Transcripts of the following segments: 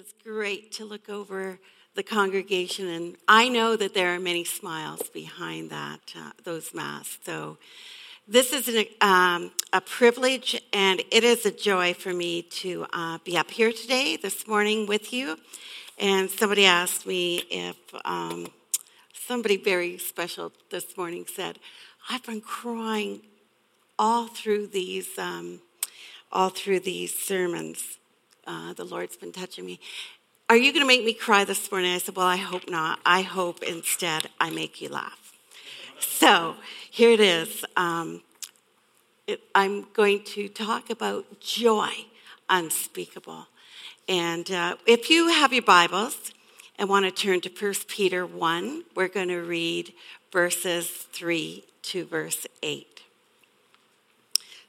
is great to look over the congregation, and I know that there are many smiles behind that those masks. So this is a privilege, and it is a joy for me to be up here today, this morning with you. And somebody asked me if somebody very special this morning said, "I've been crying all through these sermons. The Lord's been touching me. Are you going to make me cry this morning?" I said, well, I hope not. I hope instead I make you laugh. So here it is. I'm going to talk about joy unspeakable. And if you have your Bibles and want to turn to 1 Peter 1, we're going to read verses 3 to verse 8.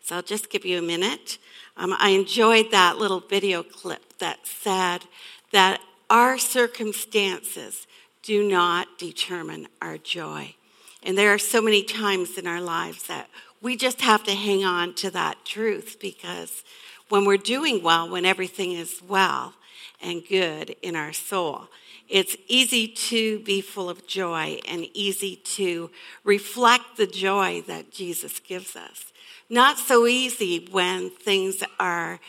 So I'll just give you a minute. I enjoyed that little video clip that said that our circumstances do not determine our joy. And there are so many times in our lives that we just have to hang on to that truth, because when we're doing well, when everything is well and good in our soul, it's easy to be full of joy and easy to reflect the joy that Jesus gives us. Not so easy when things are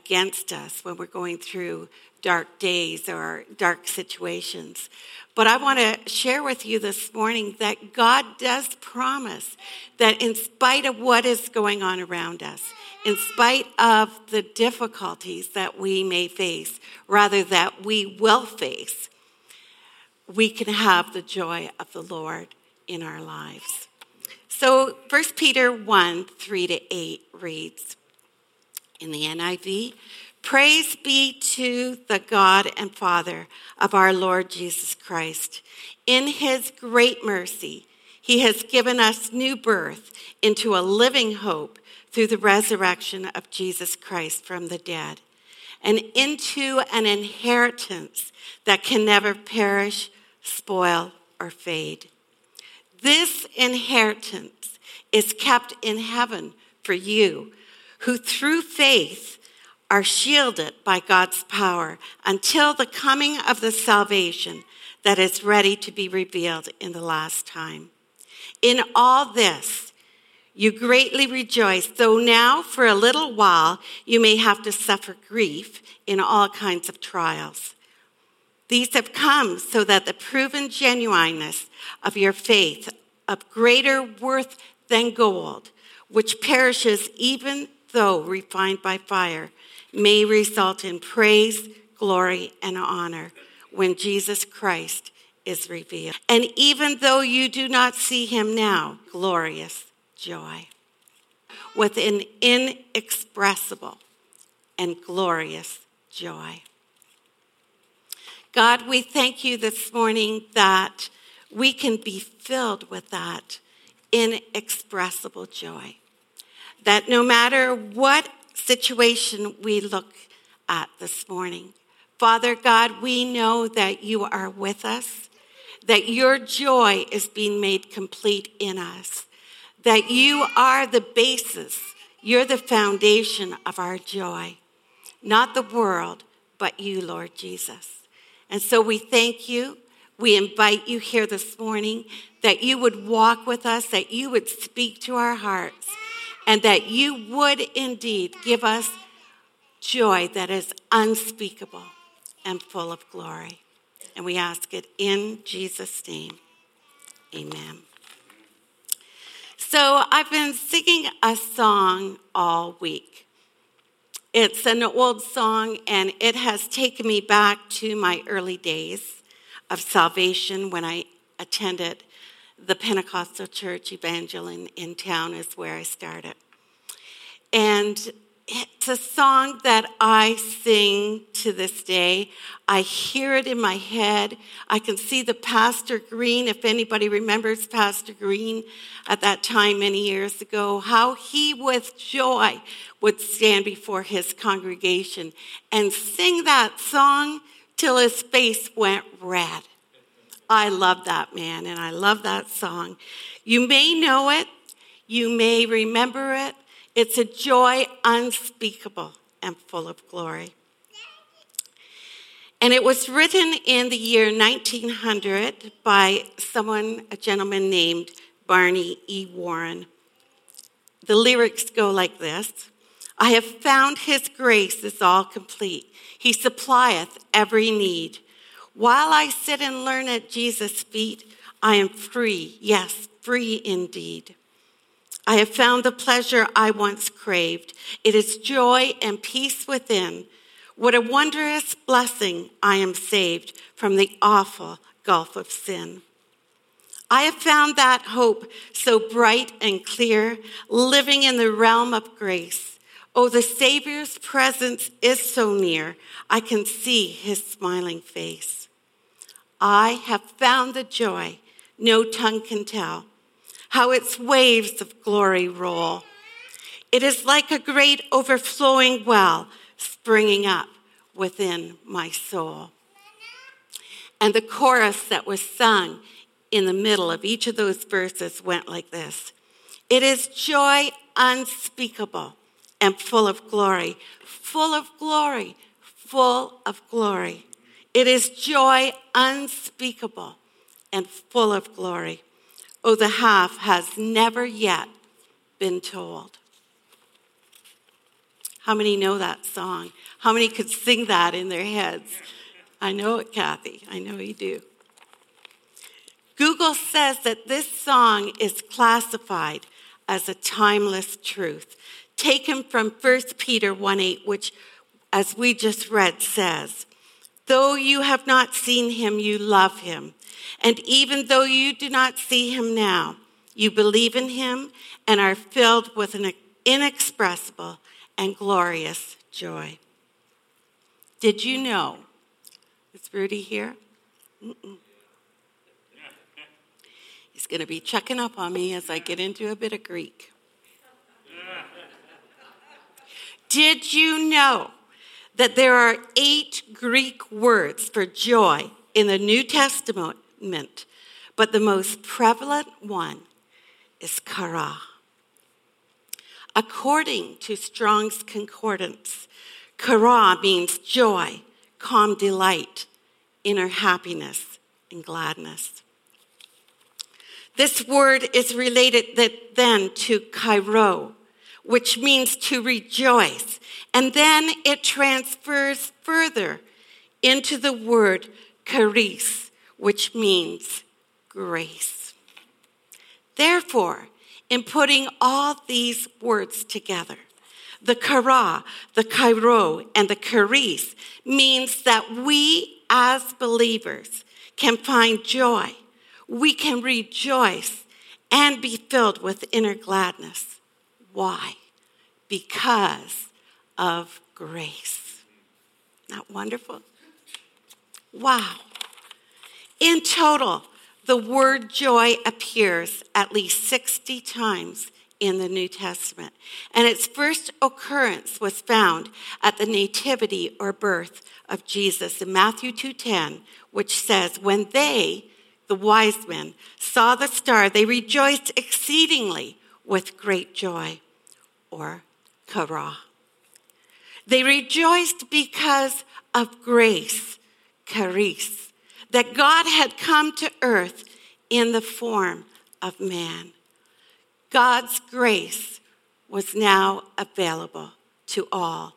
against us, when we're going through dark days or dark situations. But I want to share with you this morning that God does promise that in spite of what is going on around us, in spite of the difficulties that we may face, rather that we will face, we can have the joy of the Lord in our lives. So 1 Peter 1, 3 to 8 reads in the NIV, "Praise be to the God and Father of our Lord Jesus Christ. In his great mercy, he has given us new birth into a living hope through the resurrection of Jesus Christ from the dead, and into an inheritance that can never perish, spoil, or fade. This inheritance is kept in heaven for you, who through faith are shielded by God's power until the coming of the salvation that is ready to be revealed in the last time. In all this, you greatly rejoice, though now for a little while you may have to suffer grief in all kinds of trials. These have come so that the proven genuineness of your faith, of greater worth than gold, which perishes even though refined by fire, may result in praise, glory, and honor when Jesus Christ is revealed. And even though you do not see him now, glorious joy, with an inexpressible and glorious joy." God, we thank you this morning that we can be filled with that inexpressible joy, that no matter what situation we look at this morning, Father God, we know that you are with us, that your joy is being made complete in us, that you are the basis, you're the foundation of our joy, not the world, but you, Lord Jesus. And so we thank you. We invite you here this morning that you would walk with us, that you would speak to our hearts, and that you would indeed give us joy that is unspeakable and full of glory. And we ask it in Jesus' name. Amen. So I've been singing a song all week. It's an old song, and it has taken me back to my early days of salvation when I attended the Pentecostal Church Evangel in town is where I started. And it's a song that I sing to this day. I hear it in my head. I can see the Pastor Green, if anybody remembers Pastor Green at that time many years ago, how he with joy would stand before his congregation and sing that song till his face went red. I love that man, and I love that song. You may know it. You may remember it. It's a joy unspeakable and full of glory. And it was written in the year 1900 by a gentleman named Barney E. Warren. The lyrics go like this. I have found his grace is all complete. He supplieth every need. While I sit and learn at Jesus' feet, I am free, yes, free indeed. I have found the pleasure I once craved. It is joy and peace within. What a wondrous blessing I am saved from the awful gulf of sin. I have found that hope so bright and clear, living in the realm of grace. Oh, the Savior's presence is so near, I can see his smiling face. I have found the joy no tongue can tell, how its waves of glory roll. It is like a great overflowing well, springing up within my soul. And the chorus that was sung in the middle of each of those verses went like this. It is joy unspeakable and full of glory, full of glory, full of glory. It is joy unspeakable and full of glory. Oh, the half has never yet been told. How many know that song? How many could sing that in their heads? I know it, Kathy. I know you do. Google says that this song is classified as a timeless truth, taken from 1 Peter 1:8, which, as we just read, says, though you have not seen him, you love him. And even though you do not see him now, you believe in him and are filled with an inexpressible and glorious joy. Did you know? Is Rudy here? He's going to be checking up on me as I get into a bit of Greek. Did you know that there are 8 Greek words for joy in the New Testament, but the most prevalent one is kara? According to Strong's Concordance, kara means joy, calm delight, inner happiness, and gladness. This word is related then to kairo, which means to rejoice, and then it transfers further into the word charis, which means grace. Therefore, in putting all these words together, the kara, the kairo, and the charis means that we as believers can find joy. We can rejoice and be filled with inner gladness. Why? Because of grace. Not wonderful? Wow. In total, the word joy appears at least 60 times in the New Testament, and its first occurrence was found at the nativity or birth of Jesus in Matthew 2:10, which says, when they, the wise men, saw the star, they rejoiced exceedingly with great joy, or kara. They rejoiced because of grace, charis, that God had come to earth in the form of man. God's grace was now available to all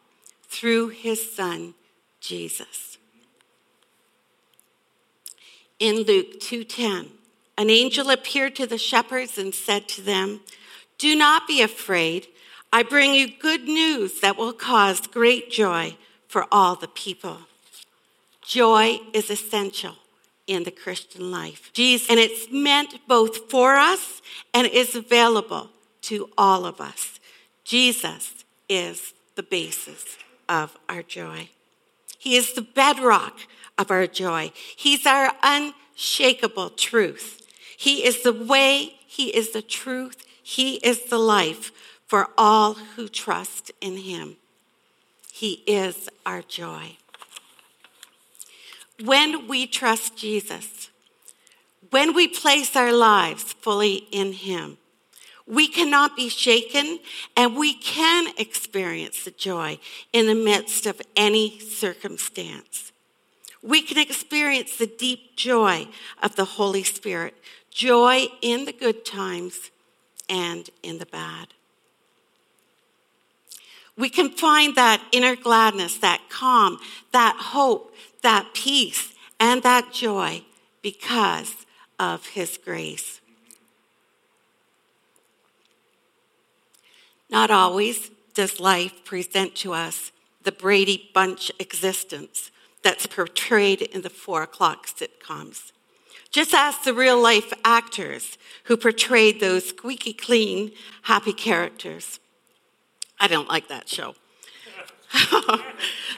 through his son, Jesus. In Luke 2:10, an angel appeared to the shepherds and said to them, do not be afraid. I bring you good news that will cause great joy for all the people. Joy is essential in the Christian life. And it's meant both for us and is available to all of us. Jesus is the basis of our joy. He is the bedrock of our joy. He's our unshakable truth. He is the way, he is the truth, he is the life for all who trust in him. He is our joy. When we trust Jesus, when we place our lives fully in him, we cannot be shaken, and we can experience the joy in the midst of any circumstance. we can experience the deep joy of the Holy Spirit, joy in the good times and in the bad. We can find that inner gladness, that calm, that hope, that peace, and that joy because of his grace. Not always does life present to us the Brady Bunch existence that's portrayed in the 4 o'clock sitcoms. Just ask the real-life actors who portrayed those squeaky clean, happy characters. I don't like that show.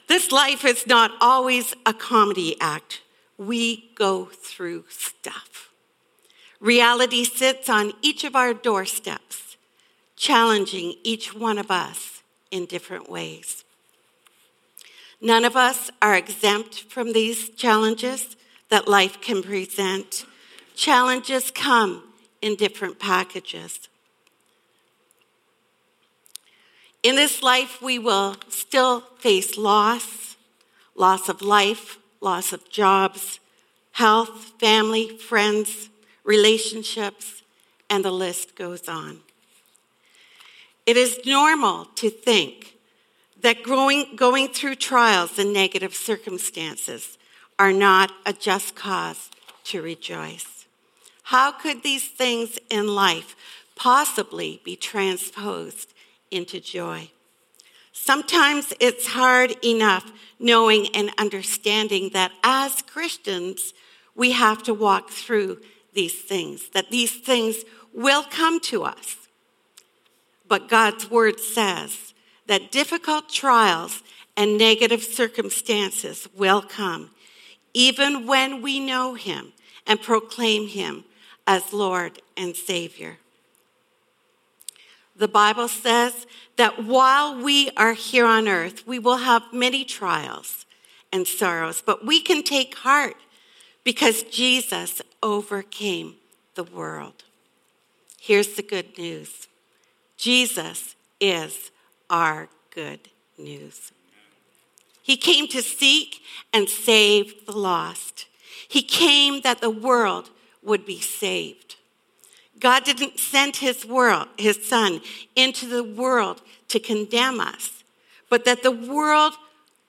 This life is not always a comedy act. We go through stuff. Reality sits on each of our doorsteps, challenging each one of us in different ways. None of us are exempt from these challenges that life can present. Challenges come in different packages. In this life, we will still face loss of life, loss of jobs, health, family, friends, relationships, and the list goes on. It is normal to think that going through trials and negative circumstances are not a just cause to rejoice. How could these things in life possibly be transposed into joy? Sometimes it's hard enough knowing and understanding that as Christians, we have to walk through these things, that these things will come to us. But God's word says that difficult trials and negative circumstances will come, even when we know him and proclaim him as Lord and Savior. The Bible says that while we are here on earth, we will have many trials and sorrows, but we can take heart because Jesus overcame the world. Here's the good news. Jesus is our good news. He came to seek and save the lost. He came that the world would be saved. God didn't send his son into the world to condemn us, but that the world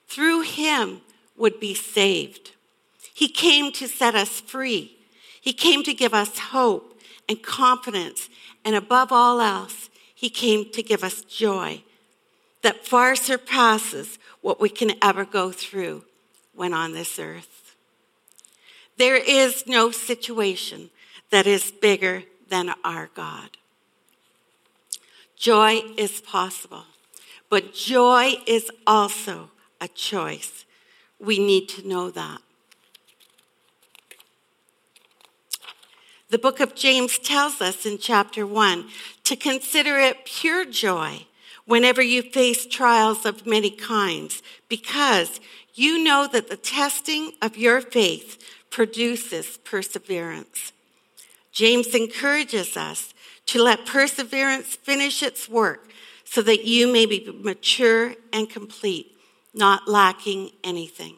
through him would be saved. He came to set us free. He came to give us hope and confidence. And above all else, he came to give us joy that far surpasses what we can ever go through when on this earth. There is no situation that is bigger than our God. Joy is possible, but joy is also a choice. We need to know that. The book of James tells us in chapter 1 to consider it pure joy whenever you face trials of many kinds, because you know that the testing of your faith produces perseverance. James encourages us to let perseverance finish its work so that you may be mature and complete, not lacking anything.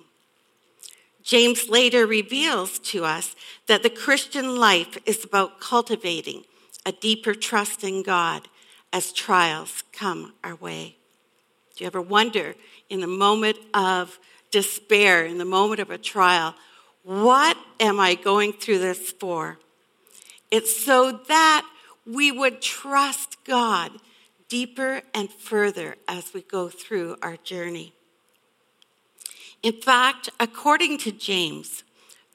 James later reveals to us that the Christian life is about cultivating a deeper trust in God as trials come our way. Do you ever wonder, in the moment of despair, in the moment of a trial, what am I going through this for? It's so that we would trust God deeper and further as we go through our journey. In fact, according to James,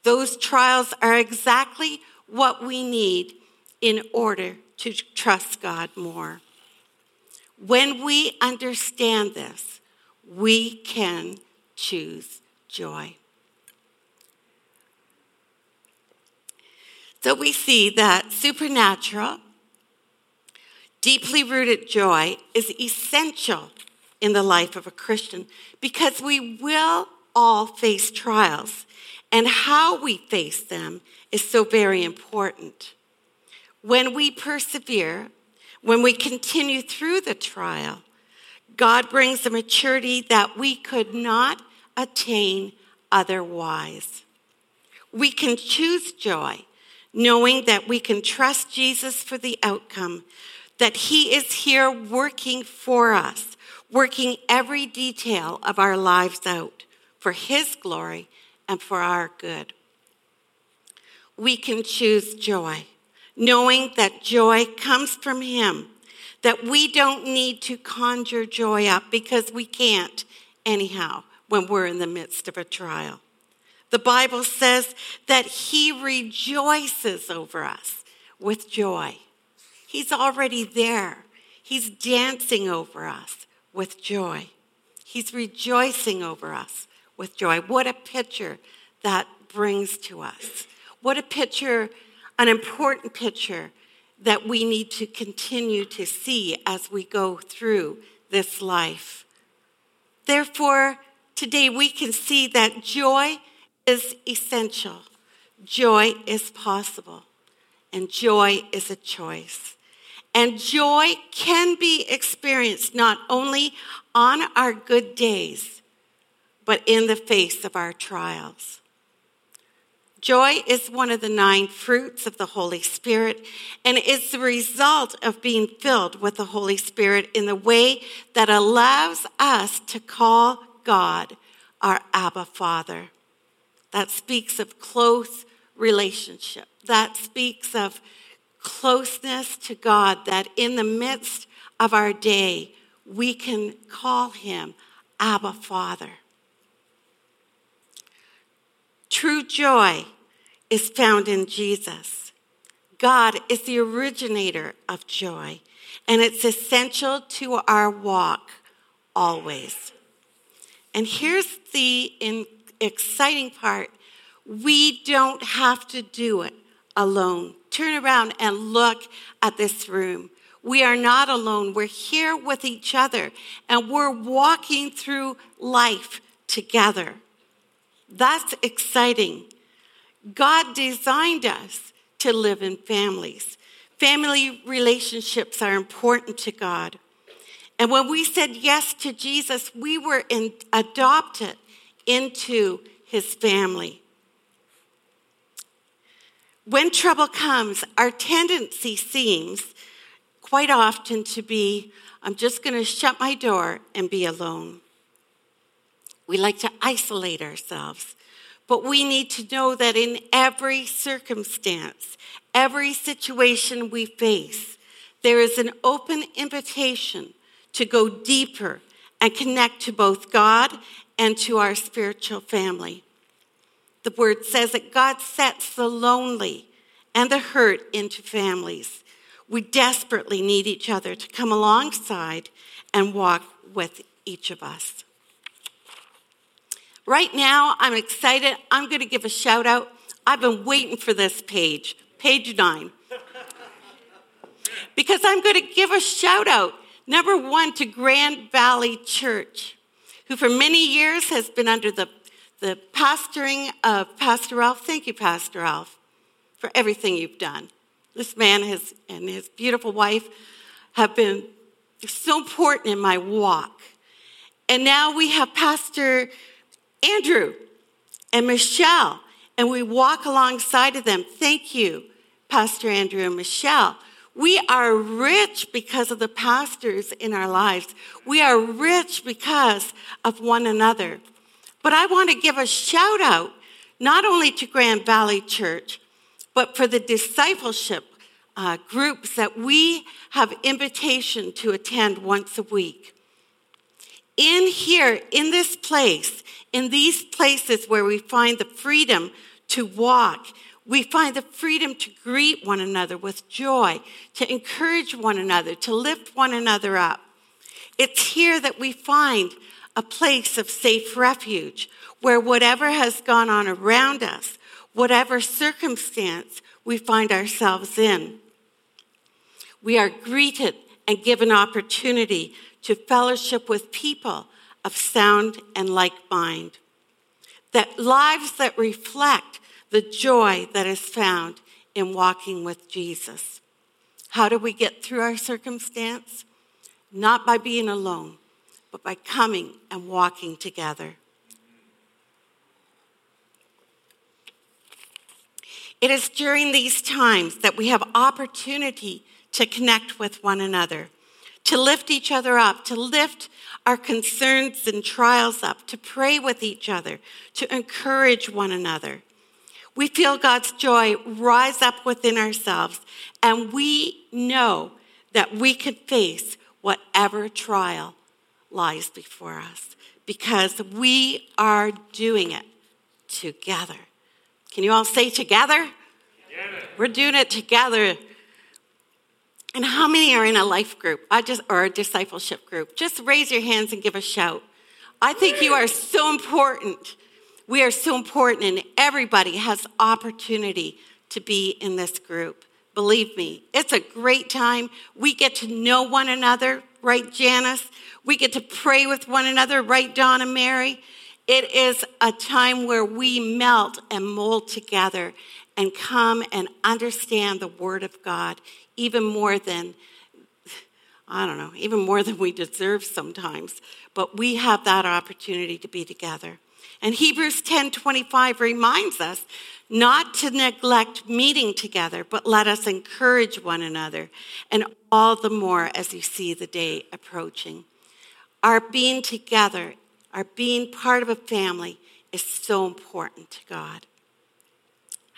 those trials are exactly what we need in order to trust God more. When we understand this, we can choose joy. So we see that supernatural, deeply rooted joy is essential in the life of a Christian because we will all face trials, and how we face them is so very important. When we persevere, when we continue through the trial, God brings the maturity that we could not attain otherwise. We can choose joy, knowing that we can trust Jesus for the outcome, that he is here working for us, working every detail of our lives out for his glory and for our good. We can choose joy, knowing that joy comes from him, that we don't need to conjure joy up because we can't anyhow when we're in the midst of a trial. The Bible says that he rejoices over us with joy. He's already there. He's dancing over us with joy. He's rejoicing over us with joy. What a picture that brings to us. What a picture, an important picture that we need to continue to see as we go through this life. Therefore, today we can see that joy is essential. Joy is possible. And joy is a choice. And joy can be experienced not only on our good days, but in the face of our trials. Joy is one of the 9 fruits of the Holy Spirit, and it's the result of being filled with the Holy Spirit in the way that allows us to call God our Abba Father. That speaks of close relationship. That speaks of closeness to God, that in the midst of our day, we can call him Abba Father. True joy is found in Jesus. God is the originator of joy, and it's essential to our walk always. And here's the exciting part. We don't have to do it alone. Turn around and look at this room. We are not alone. We're here with each other, and we're walking through life together. That's exciting. God designed us to live in families. Family relationships are important to God. And when we said yes to Jesus, we were adopted into his family. When trouble comes, our tendency seems quite often to be, I'm just going to shut my door and be alone. We like to isolate ourselves, but we need to know that in every circumstance, every situation we face, there is an open invitation to go deeper and connect to both God and to our spiritual family. The word says that God sets the lonely and the hurt into families. We desperately need each other to come alongside and walk with each of us. Right now, I'm excited. I'm going to give a shout out. I've been waiting for this page, page 9. Because I'm going to give a shout out, number 1, to Grand Valley Church, who for many years has been under the pastoring of Pastor Ralph. Thank you, Pastor Ralph, for everything you've done. This man and his beautiful wife have been so important in my walk. And now we have Pastor Andrew and Michelle, and we walk alongside of them. Thank you, Pastor Andrew and Michelle. We are rich because of the pastors in our lives. We are rich because of one another. But I want to give a shout out not only to Grand Valley Church, but for the discipleship groups that we have invitation to attend once a week. In here, in this place, in these places where we find the freedom to walk, we find the freedom to greet one another with joy, to encourage one another, to lift one another up. It's here that we find a place of safe refuge where whatever has gone on around us, whatever circumstance we find ourselves in, we are greeted and given opportunity to fellowship with people of sound and like mind. That lives that reflect the joy that is found in walking with Jesus. How do we get through our circumstance? Not by being alone, but by coming and walking together. It is during these times that we have opportunity to connect with one another, to lift each other up, to lift our concerns and trials up, to pray with each other, to encourage one another. We feel God's joy rise up within ourselves, and we know that we can face whatever trial lies before us because we are doing it together. Can you all say together? Yeah. We're doing it together. And how many are in a life group or a discipleship group? Just raise your hands and give a shout. I think you are so important. We are so important, and everybody has opportunity to be in this group. Believe me, it's a great time. We get to know one another, right, Janice? We get to pray with one another, right, Donna Mary? It is a time where we melt and mold together and come and understand the Word of God even more than we deserve sometimes. But we have that opportunity to be together. And Hebrews 10:25 reminds us not to neglect meeting together, but let us encourage one another, and all the more as you see the day approaching. Our being together, our being part of a family is so important to God.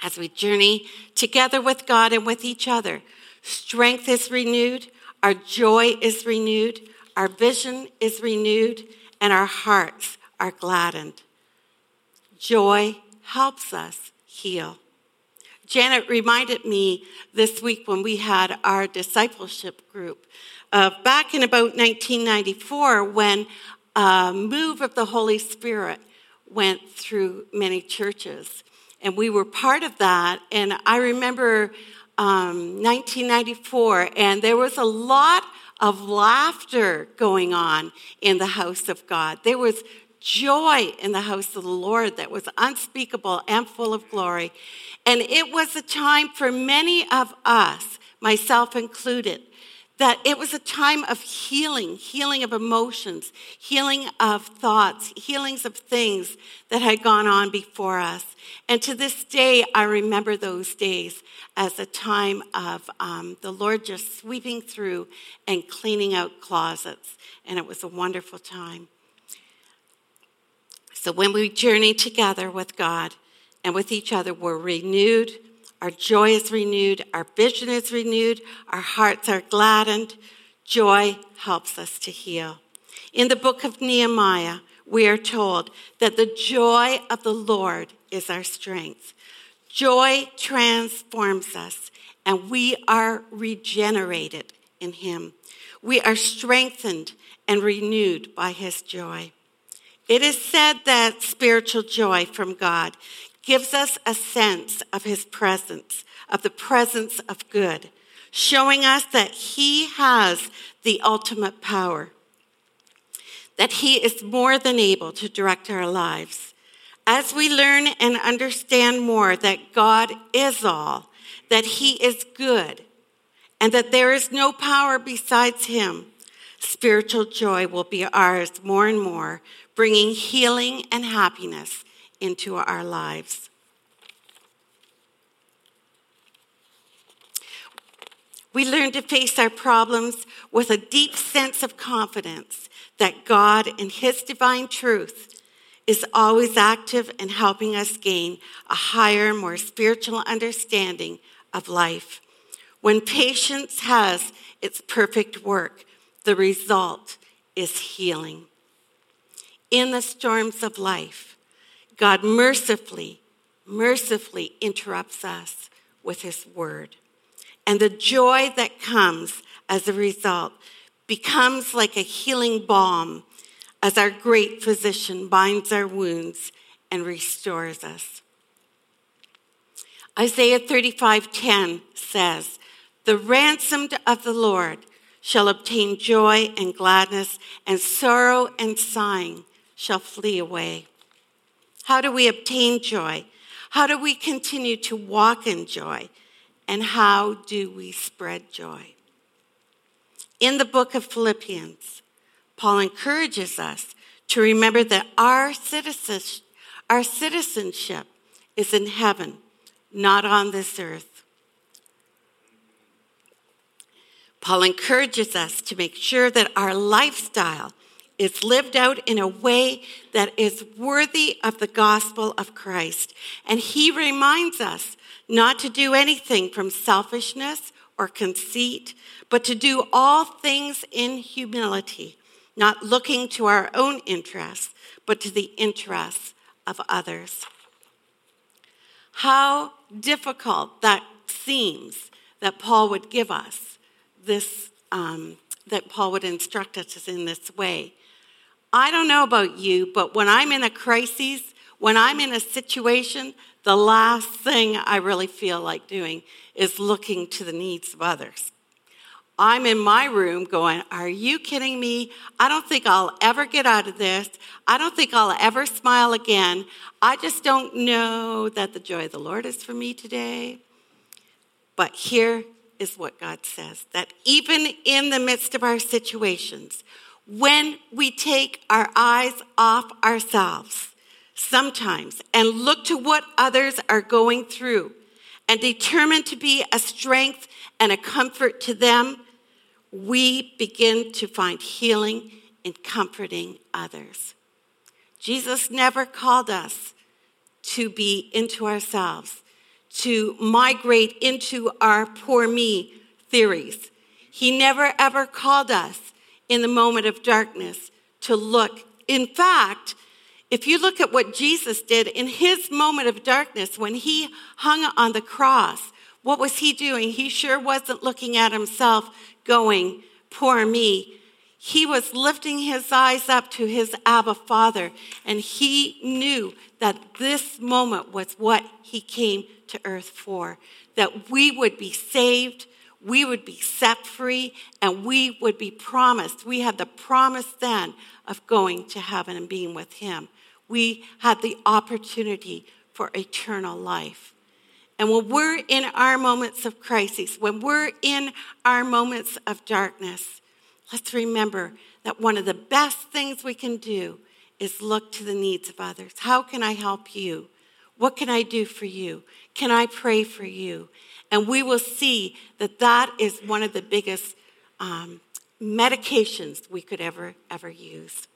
As we journey together with God and with each other, strength is renewed, our joy is renewed, our vision is renewed, and our hearts are gladdened. Joy helps us heal. Janet reminded me this week when we had our discipleship group of back in about 1994 when a move of the Holy Spirit went through many churches. And we were part of that. And I remember 1994, and there was a lot of laughter going on in the house of God. There was joy in the house of the Lord that was unspeakable and full of glory. And it was a time for many of us, myself included, that it was a time of healing of emotions, healing of thoughts, healings of things that had gone on before us. And to this day, I remember those days as a time of the Lord just sweeping through and cleaning out closets. And it was a wonderful time. So when we journey together with God and with each other, we're renewed. Our joy is renewed. Our vision is renewed. Our hearts are gladdened. Joy helps us to heal. In the book of Nehemiah, we are told that the joy of the Lord is our strength. Joy transforms us, and we are regenerated in Him. We are strengthened and renewed by His joy. It is said that spiritual joy from God gives us a sense of His presence, of the presence of good, showing us that He has the ultimate power, that He is more than able to direct our lives. As we learn and understand more that God is all, that He is good, and that there is no power besides Him, spiritual joy will be ours more and more, bringing healing and happiness into our lives. We learn to face our problems with a deep sense of confidence that God and His divine truth is always active in helping us gain a higher, more spiritual understanding of life. When patience has its perfect work, the result is healing. In the storms of life, God mercifully interrupts us with His word. And the joy that comes as a result becomes like a healing balm as our great physician binds our wounds and restores us. Isaiah 35:10 says, "The ransomed of the Lord shall obtain joy and gladness, and sorrow and sighing shall flee away." How do we obtain joy? How do we continue to walk in joy? And how do we spread joy? In the book of Philippians, Paul encourages us to remember that our citizenship is in heaven, not on this earth. Paul encourages us to make sure that our lifestyle is lived out in a way that is worthy of the gospel of Christ. And he reminds us not to do anything from selfishness or conceit, but to do all things in humility, not looking to our own interests, but to the interests of others. How difficult that seems that Paul would give us this, that Paul would instruct us in this way. I don't know about you, but when I'm in a crisis, when I'm in a situation, the last thing I really feel like doing is looking to the needs of others. I'm in my room going, are you kidding me? I don't think I'll ever get out of this. I don't think I'll ever smile again. I just don't know that the joy of the Lord is for me today. But here is what God says, that even in the midst of our situations, when we take our eyes off ourselves sometimes and look to what others are going through and determine to be a strength and a comfort to them, we begin to find healing in comforting others. Jesus never called us to be into ourselves, to migrate into our poor me theories. He never ever called us in the moment of darkness to look. In fact, if you look at what Jesus did in his moment of darkness when he hung on the cross, what was he doing? He sure wasn't looking at himself going, poor me. He was lifting his eyes up to his Abba Father, and he knew that this moment was what he came to earth for, that we would be saved, we would be set free, and we would be promised. We had the promise then of going to heaven and being with him. We had the opportunity for eternal life. And when we're in our moments of crises, when we're in our moments of darkness, let's remember that one of the best things we can do is look to the needs of others. How can I help you? What can I do for you? Can I pray for you? And we will see that that is one of the biggest medications we could ever use.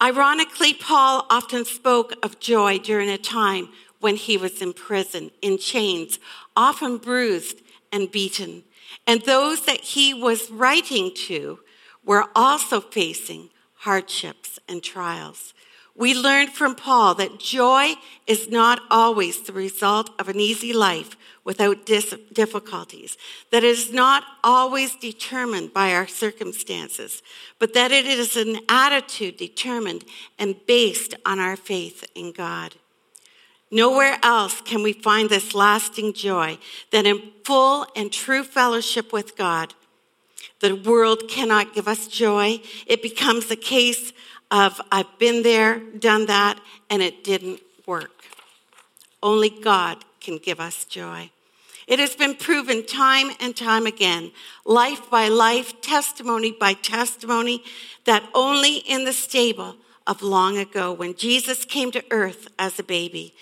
Ironically, Paul often spoke of joy during a time when he was in prison, in chains, often bruised and beaten. And those that he was writing to were also facing hardships and trials. We learned from Paul that joy is not always the result of an easy life without difficulties, that it is not always determined by our circumstances, but that it is an attitude determined and based on our faith in God. Nowhere else can we find this lasting joy than in full and true fellowship with God. The world cannot give us joy. It becomes a case of I've been there, done that, and it didn't work. Only God can give us joy. It has been proven time and time again, life by life, testimony by testimony, that only in the stable of long ago, when Jesus came to earth as a baby,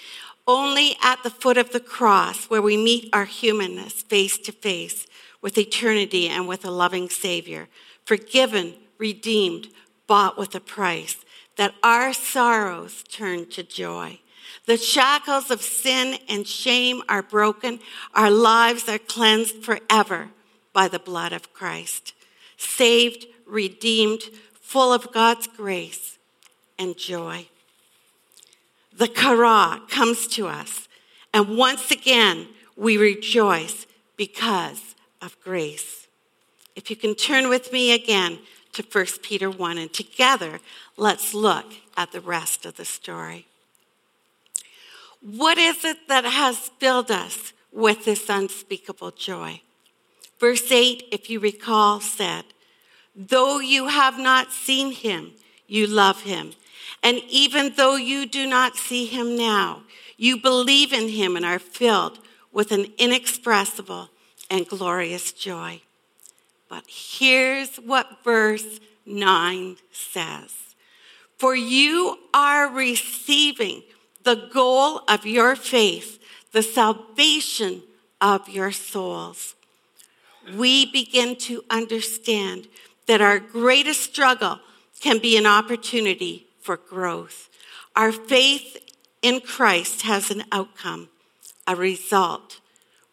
only at the foot of the cross where we meet our humanness face to face with eternity and with a loving Savior, forgiven, redeemed, bought with a price, that our sorrows turn to joy. The shackles of sin and shame are broken. Our lives are cleansed forever by the blood of Christ. Saved, redeemed, full of God's grace and joy. The kara comes to us, and once again we rejoice because of grace. If you can turn with me again to 1 Peter 1, and together let's look at the rest of the story. What is it that has filled us with this unspeakable joy? Verse 8, if you recall, said, though you have not seen him, you love him. And even though you do not see him now, you believe in him and are filled with an inexpressible and glorious joy. But here's what verse 9 says. For you are receiving the goal of your faith, the salvation of your souls. We begin to understand that our greatest struggle can be an opportunity for growth. Our faith in Christ has an outcome, a result.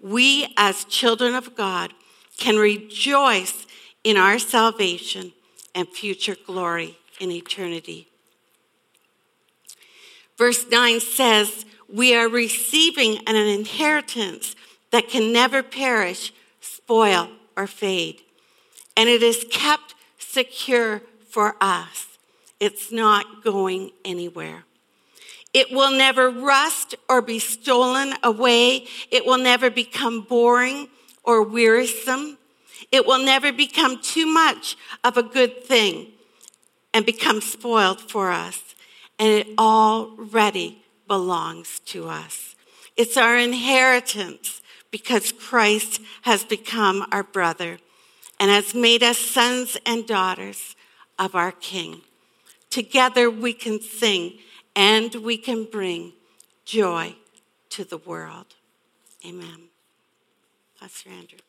We, as children of God, can rejoice in our salvation and future glory in eternity. Verse 9 says, we are receiving an inheritance that can never perish, spoil, or fade. And it is kept secure for us. It's not going anywhere. It will never rust or be stolen away. It will never become boring or wearisome. It will never become too much of a good thing and become spoiled for us. And it already belongs to us. It's our inheritance because Christ has become our brother and has made us sons and daughters of our King. Together we can sing and we can bring joy to the world. Amen. Pastor Andrew.